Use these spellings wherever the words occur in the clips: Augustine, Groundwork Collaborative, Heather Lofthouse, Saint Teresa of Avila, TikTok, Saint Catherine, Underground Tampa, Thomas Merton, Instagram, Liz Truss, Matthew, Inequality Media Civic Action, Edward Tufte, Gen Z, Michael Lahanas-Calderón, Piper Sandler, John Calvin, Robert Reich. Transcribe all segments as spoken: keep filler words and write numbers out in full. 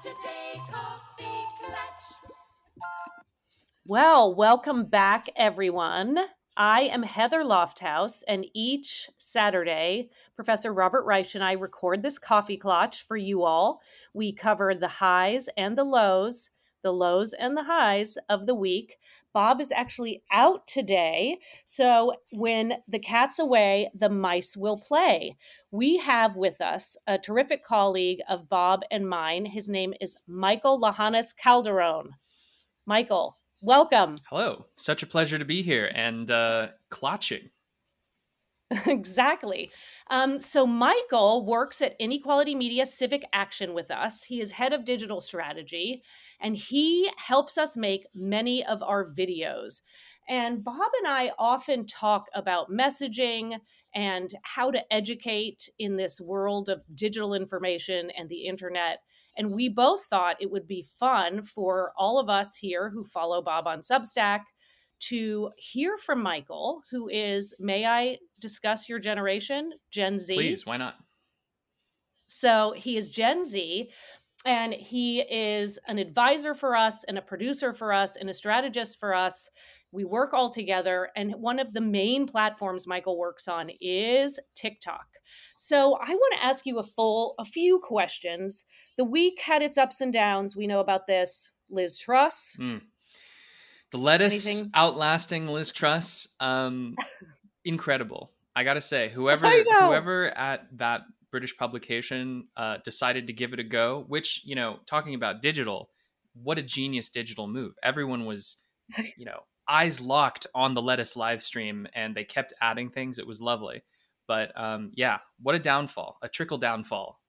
Saturday Coffee Clutch. Well, welcome back, everyone. I am Heather Lofthouse, and each Saturday, Professor Robert Reich and I record this coffee clutch for you all. We cover the highs and the lows, the lows and the highs of the week. Bob is actually out today, so when the cat's away, the mice will play. We have with us a terrific colleague of Bob and mine. His name is Michael Lahanas-Calderón. Michael, welcome. Hello. Such a pleasure to be here and uh, clutching. Exactly. Um, so Michael works at Inequality Media Civic Action with us. He is head of digital strategy, and he helps us make many of our videos. And Bob and I often talk about messaging and how to educate in this world of digital information and the internet. And we both thought it would be fun for all of us here who follow Bob on Substack to hear from Michael, who is, may I discuss your generation, Gen Z? Please, why not? So he is Gen Z, and he is an advisor for us and a producer for us and a strategist for us. We work all together. And one of the main platforms Michael works on is TikTok. So I want to ask you a full, a few questions. The week had its ups and downs. We know about this. Liz Truss. Mm. The lettuce Anything? outlasting Liz Truss, um, incredible. I gotta say, whoever whoever at that British publication uh, decided to give it a go, which, you know, talking about digital, what a genius digital move. Everyone was, you know, eyes locked on the lettuce live stream, and they kept adding things. It was lovely. But um, yeah, what a downfall, a trickle downfall.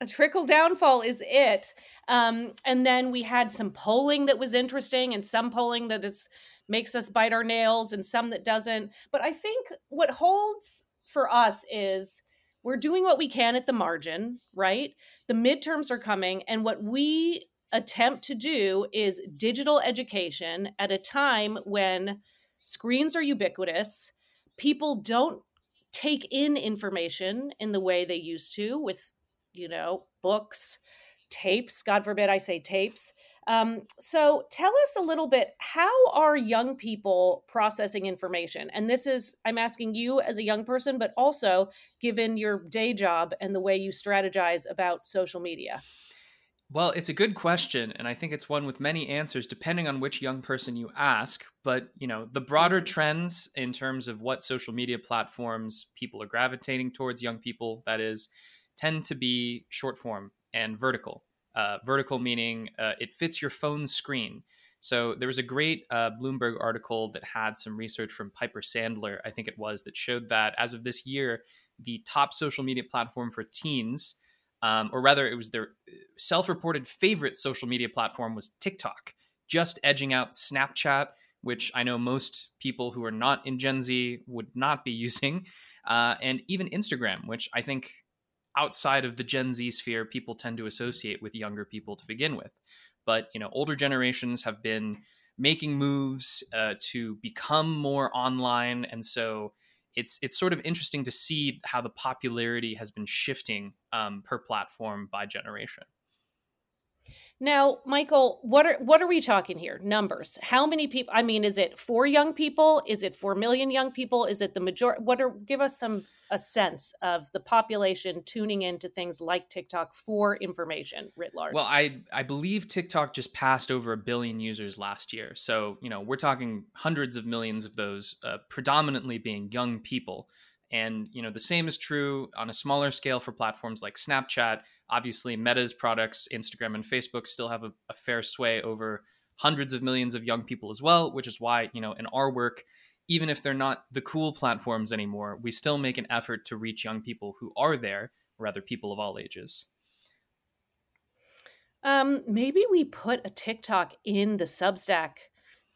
A trickle downfall is it. Um, and then we had some polling that was interesting, and some polling that is, makes us bite our nails, and some that doesn't. But I think what holds for us is we're doing what we can at the margin, right? The midterms are coming. And what we attempt to do is digital education at a time when screens are ubiquitous, people don't take in information in the way they used to with, you know, books, tapes, God forbid I say tapes. Um, so tell us a little bit, how are young people processing information? And this is, I'm asking you as a young person, but also given your day job and the way you strategize about social media. Well, it's a good question. And I think it's one with many answers depending on which young person you ask. But, you know, the broader trends in terms of what social media platforms people are gravitating towards, young people, that is, tend to be short form and vertical. Uh, vertical meaning uh, it fits your phone screen. So there was a great uh, Bloomberg article that had some research from Piper Sandler, I think it was, that showed that as of this year, the top social media platform for teens, um, or rather it was their self-reported favorite social media platform, was TikTok, just edging out Snapchat, which I know most people who are not in Gen Z would not be using, uh, and even Instagram, which I think outside of the Gen Z sphere, people tend to associate with younger people to begin with. But, you know, older generations have been making moves uh, to become more online. And so it's it's sort of interesting to see how the popularity has been shifting um, per platform by generation. Now, Michael, what are what are we talking here? Numbers. How many people? I mean, is it four young people? Is it four million young people? Is it the majority? What are? Give us some a sense of the population tuning into things like TikTok for information writ large. Well, I I believe TikTok just passed over a billion users last year. So, you know, we're talking hundreds of millions of those, uh, predominantly being young people. And, you know, the same is true on a smaller scale for platforms like Snapchat. Obviously, Meta's products, Instagram and Facebook, still have a, a fair sway over hundreds of millions of young people as well, which is why, you know, in our work, even if they're not the cool platforms anymore, we still make an effort to reach young people who are there, or rather people of all ages. Um, maybe we put a TikTok in the Substack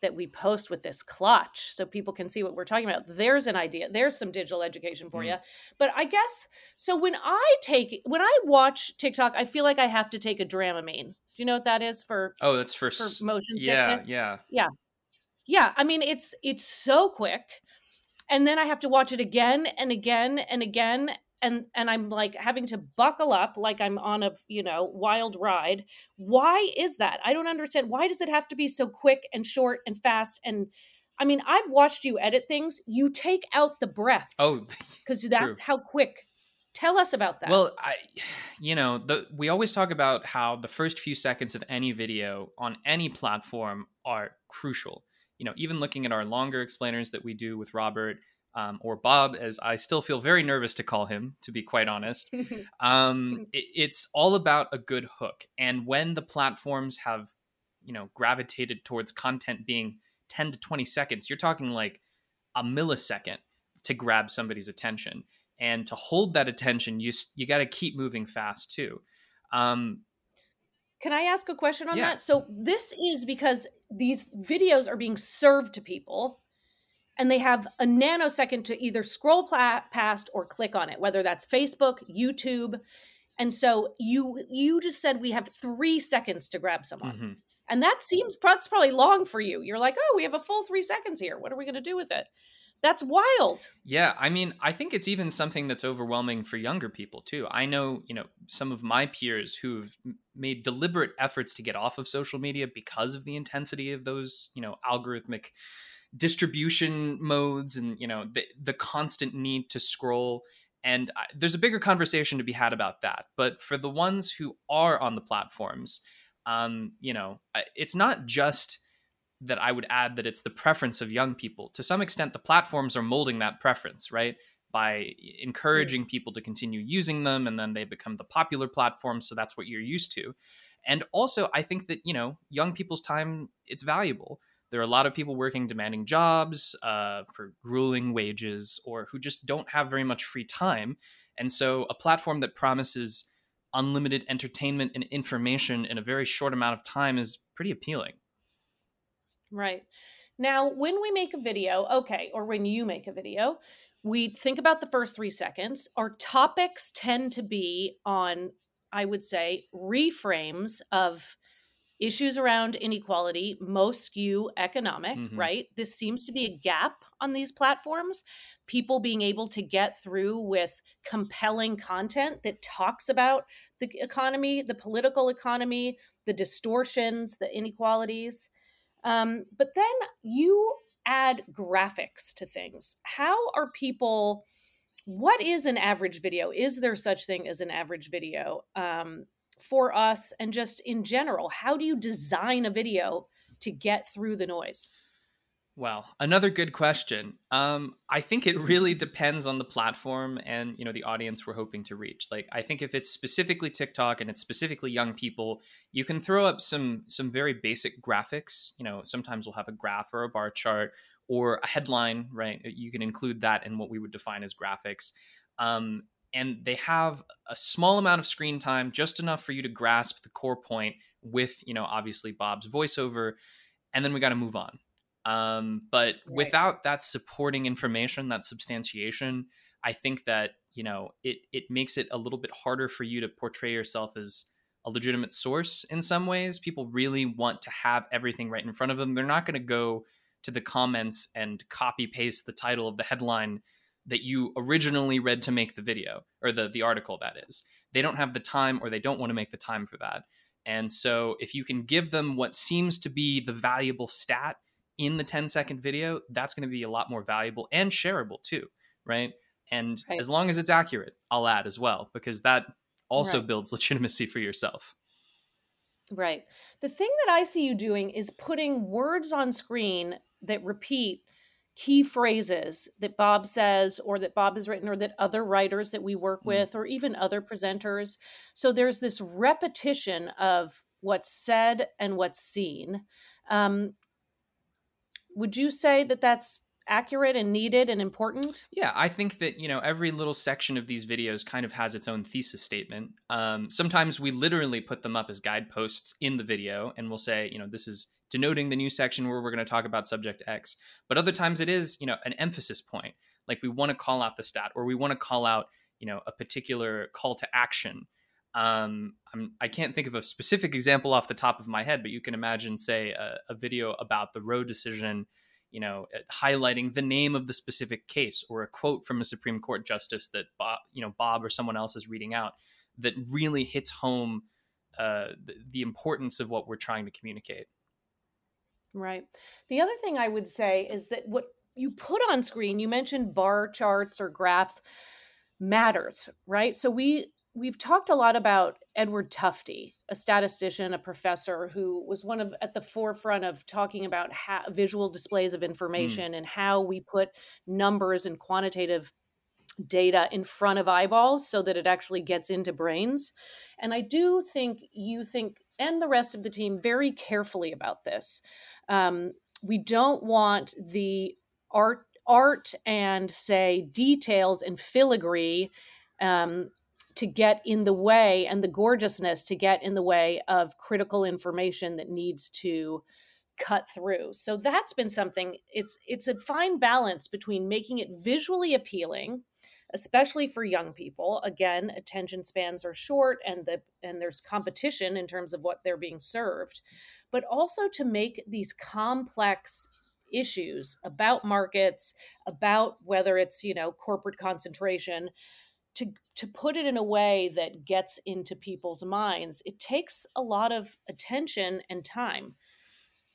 that we post with this clutch so people can see what we're talking about. There's an idea. There's some digital education for mm. you. But I guess, so when I take, when I watch TikTok, I feel like I have to take a Dramamine. Do you know what that is for? Oh, that's for, for motion yeah, sickness? Yeah, yeah. Yeah, I mean, it's it's so quick. And then I have to watch it again and again and again. and and I'm like having to buckle up like I'm on a, you know, wild ride. Why is that? I don't understand. Why does it have to be so quick and short and fast? And I mean, I've watched you edit things. You take out the breaths. Oh, because that's true. How quick. Tell us about that. Well, I, you know, the, we always talk about how the first few seconds of any video on any platform are crucial. You know, even looking at our longer explainers that we do with Robert um, or Bob, as I still feel very nervous to call him, to be quite honest, um, it, it's all about a good hook. And when the platforms have, you know, gravitated towards content being ten to twenty seconds, you're talking like a millisecond to grab somebody's attention. And to hold that attention, you you got to keep moving fast too. Um, Can I ask a question on yeah. that? So this is because these videos are being served to people and they have a nanosecond to either scroll pla- past or click on it, whether that's Facebook, YouTube. And so you you just said we have three seconds to grab someone. Mm-hmm. And that seems that's probably long for you. You're like, oh, we have a full three seconds here. What are we going to do with it? That's wild. Yeah. I mean, I think it's even something that's overwhelming for younger people too. I know, you know, some of my peers who've made deliberate efforts to get off of social media because of the intensity of those, you know, algorithmic distribution modes and, you know, the, the constant need to scroll. And I, there's a bigger conversation to be had about that. But for the ones who are on the platforms, um, you know, it's not just that I would add that it's the preference of young people. To some extent, the platforms are molding that preference, right? By encouraging people to continue using them, and then they become the popular platform, so that's what you're used to. And also, I think that, you know, young people's time, it's valuable. There are a lot of people working demanding jobs uh, for grueling wages, or who just don't have very much free time. And so a platform that promises unlimited entertainment and information in a very short amount of time is pretty appealing. Right. Now, when we make a video, okay, or when you make a video, we think about the first three seconds. Our topics tend to be on, I would say, reframes of issues around inequality, most skew economic, mm-hmm. right? This seems to be a gap on these platforms. People being able to get through with compelling content that talks about the economy, the political economy, the distortions, the inequalities. Um, but then you add graphics to things. How are people, what is an average video? Is there such thing as an average video um, for us? And just in general, how do you design a video to get through the noise? Well, another good question. Um, I think it really depends on the platform and, you know, the audience we're hoping to reach. Like, I think if it's specifically TikTok and it's specifically young people, you can throw up some some very basic graphics. You know, sometimes we'll have a graph or a bar chart or a headline, right? You can include that in what we would define as graphics. Um, and they have a small amount of screen time, just enough for you to grasp the core point with, you know, obviously Bob's voiceover. And then we got to move on. Um, but right. without that supporting information, that substantiation, I think that, you know, it, it makes it a little bit harder for you to portray yourself as a legitimate source in some ways. People really want to have everything right in front of them. They're not going to go to the comments and copy paste the title of the headline that you originally read to make the video or the, the article that is. They don't have the time, or they don't want to make the time for that. And so if you can give them what seems to be the valuable stat in the ten second video, that's going to be a lot more valuable and shareable too, right? And right. as long as it's accurate, I'll add as well, because that also right. builds legitimacy for yourself. Right. The thing that I see you doing is putting words on screen that repeat key phrases that Bob says, or that Bob has written, or that other writers that we work mm. with, or even other presenters. So there's this repetition of what's said and what's seen. Um, Would you say that that's accurate and needed and important? Yeah, I think that, you know, every little section of these videos kind of has its own thesis statement. Um, sometimes we literally put them up as guideposts in the video, and we'll say, you know, this is denoting the new section where we're going to talk about subject X. But other times it is, you know, an emphasis point. Like, we want to call out the stat, or we want to call out, you know, a particular call to action. Um, I'm, I can't think of a specific example off the top of my head, but you can imagine, say, a, a video about the Roe decision you know, highlighting the name of the specific case or a quote from a Supreme Court justice that Bob, you know, Bob or someone else is reading out that really hits home uh, the, the importance of what we're trying to communicate. Right. The other thing I would say is that what you put on screen, you mentioned bar charts or graphs, matters, right? So we, we've talked a lot about Edward Tufte, a statistician, a professor who was one of at the forefront of talking about how, visual displays of information mm. and how we put numbers and quantitative data in front of eyeballs so that it actually gets into brains. And I do think you think, and the rest of the team, very carefully about this. Um, we don't want the art, art and, say, details and filigree um, to get in the way, and the gorgeousness to get in the way of critical information that needs to cut through. So that's been something. It's it's a fine balance between making it visually appealing, especially for young people. Again, attention spans are short, and the and there's competition in terms of what they're being served, but also to make these complex issues about markets, about whether it's, you know, corporate concentration, to to put it in a way that gets into people's minds. It takes a lot of attention and time.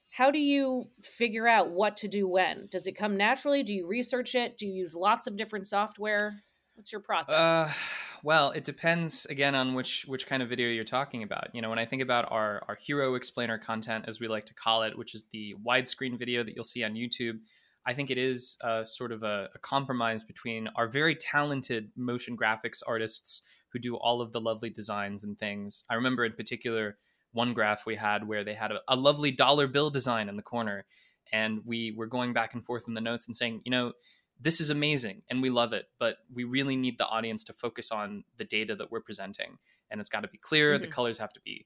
How do you figure out what to do when? Does it come naturally? Do you research it? Do you use lots of different software? What's your process? Uh, well, it depends, again, on which which kind of video you're talking about. You know, when I think about our, our hero explainer content, as we like to call it, which is the widescreen video that you'll see on YouTube, I think it is uh, sort of a, a compromise between our very talented motion graphics artists who do all of the lovely designs and things. I remember in particular one graph we had where they had a, a lovely dollar bill design in the corner, and we were going back and forth in the notes and saying, you know, this is amazing and we love it, but we really need the audience to focus on the data that we're presenting. And it's got to be clear. Mm-hmm. The colors have to be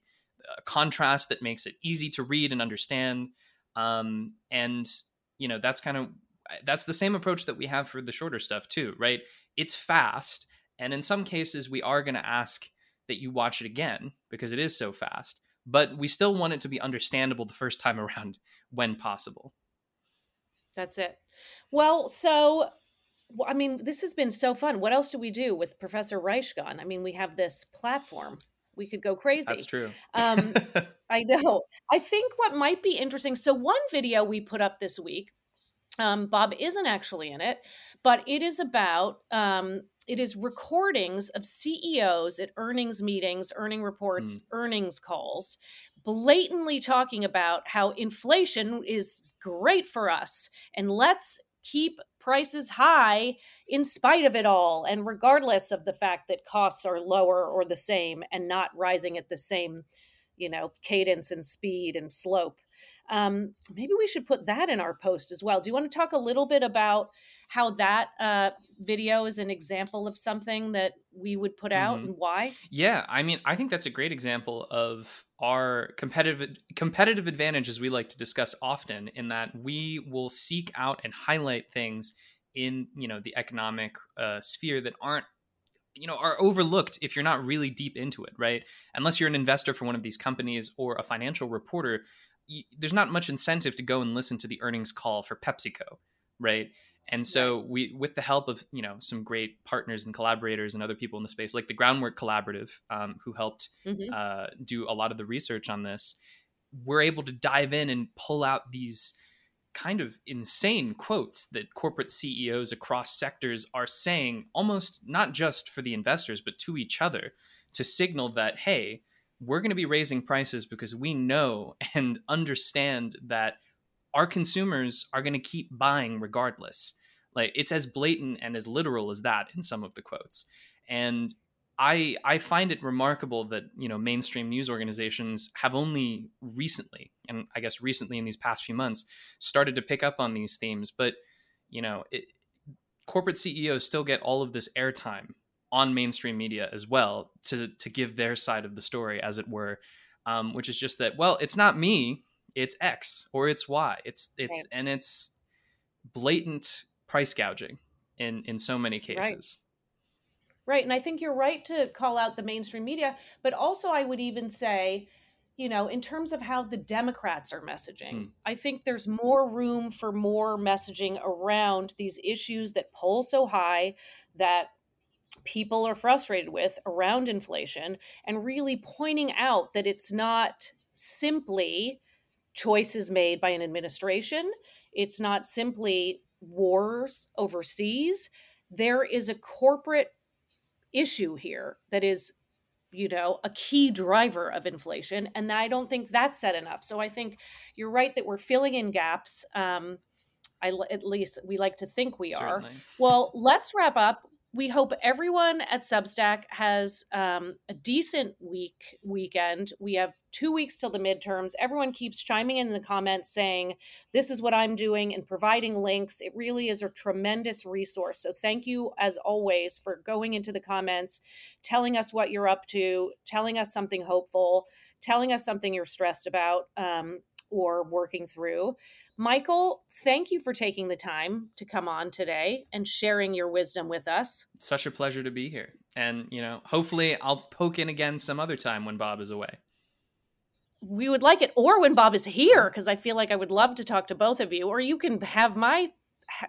a contrast that makes it easy to read and understand. Um, and, you know, that's kind of, that's the same approach that we have for the shorter stuff too, right? It's fast. And in some cases, we are going to ask that you watch it again because it is so fast, but we still want it to be understandable the first time around when possible. That's it. Well, so, I mean, this has been so fun. What else do we do with Professor Reich gone? I mean, we have this platform. We could go crazy. That's true. um, I know. I think what might be interesting. So one video we put up this week, um, Bob isn't actually in it, but it is about, um, it is recordings of C E Os at earnings meetings, earning reports, mm. earnings calls, blatantly talking about how inflation is great for us and let's keep prices high in spite of it all and regardless of the fact that costs are lower or the same and not rising at the same, you know, cadence and speed and slope. Um, maybe we should put that in our post as well. Do you want to talk a little bit about how that uh, video is an example of something that we would put out mm-hmm. and why? Yeah, I mean, I think that's a great example of our competitive competitive advantage, as we like to discuss often, in that we will seek out and highlight things in, you know, the economic uh, sphere that aren't, you know, are overlooked if you're not really deep into it, right? Unless you're an investor for one of these companies or a financial reporter, there's not much incentive to go and listen to the earnings call for PepsiCo, right? And so we, with the help of, you know, some great partners and collaborators and other people in the space, like the Groundwork Collaborative, um, who helped mm-hmm. uh, do a lot of the research on this, we're able to dive in and pull out these kind of insane quotes that corporate C E Os across sectors are saying, almost not just for the investors, but to each other, to signal that, hey, we're going to be raising prices because we know and understand that our consumers are going to keep buying regardless. Like, it's as blatant and as literal as that in some of the quotes. And I I find it remarkable that, you know, mainstream news organizations have only recently, and I guess recently in these past few months, started to pick up on these themes. But, you know, it, corporate C E Os still get all of this airtime on mainstream media as well to to give their side of the story, as it were, um, which is just that, well, it's not me, it's X or it's Y. It's it's right. And it's blatant price gouging in in so many cases. Right. right. And I think you're right to call out the mainstream media, but also I would even say, you know, in terms of how the Democrats are messaging, mm. I think there's more room for more messaging around these issues that poll so high, that people are frustrated with around inflation, and really pointing out that it's not simply choices made by an administration. It's not simply wars overseas. There is a corporate issue here that is, you know, a key driver of inflation. And I don't think that's said enough. So I think you're right that we're filling in gaps. Um, I, at least we like to think we Certainly. are. Well, let's wrap up. We hope everyone at Substack has um, a decent week, weekend. We have two weeks till the midterms. Everyone keeps chiming in the comments saying, this is what I'm doing, and providing links. It really is a tremendous resource. So thank you, as always, for going into the comments, telling us what you're up to, telling us something hopeful, telling us something you're stressed about um, or working through. Michael, thank you for taking the time to come on today and sharing your wisdom with us. It's such a pleasure to be here. And, you know, hopefully I'll poke in again some other time when Bob is away. We would like it, or when Bob is here, because I feel like I would love to talk to both of you, or you can have my,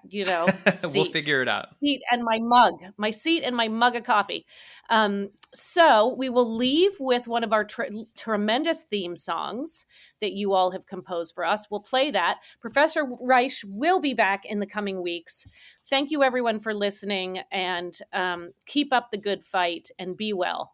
you know, seat, we'll figure it out. Seat and my mug, my seat and my mug of coffee. Um, so we will leave with one of our tre- tremendous theme songs that you all have composed for us. We'll play that. Professor Reich will be back in the coming weeks. Thank you, everyone, for listening, and um, keep up the good fight and be well.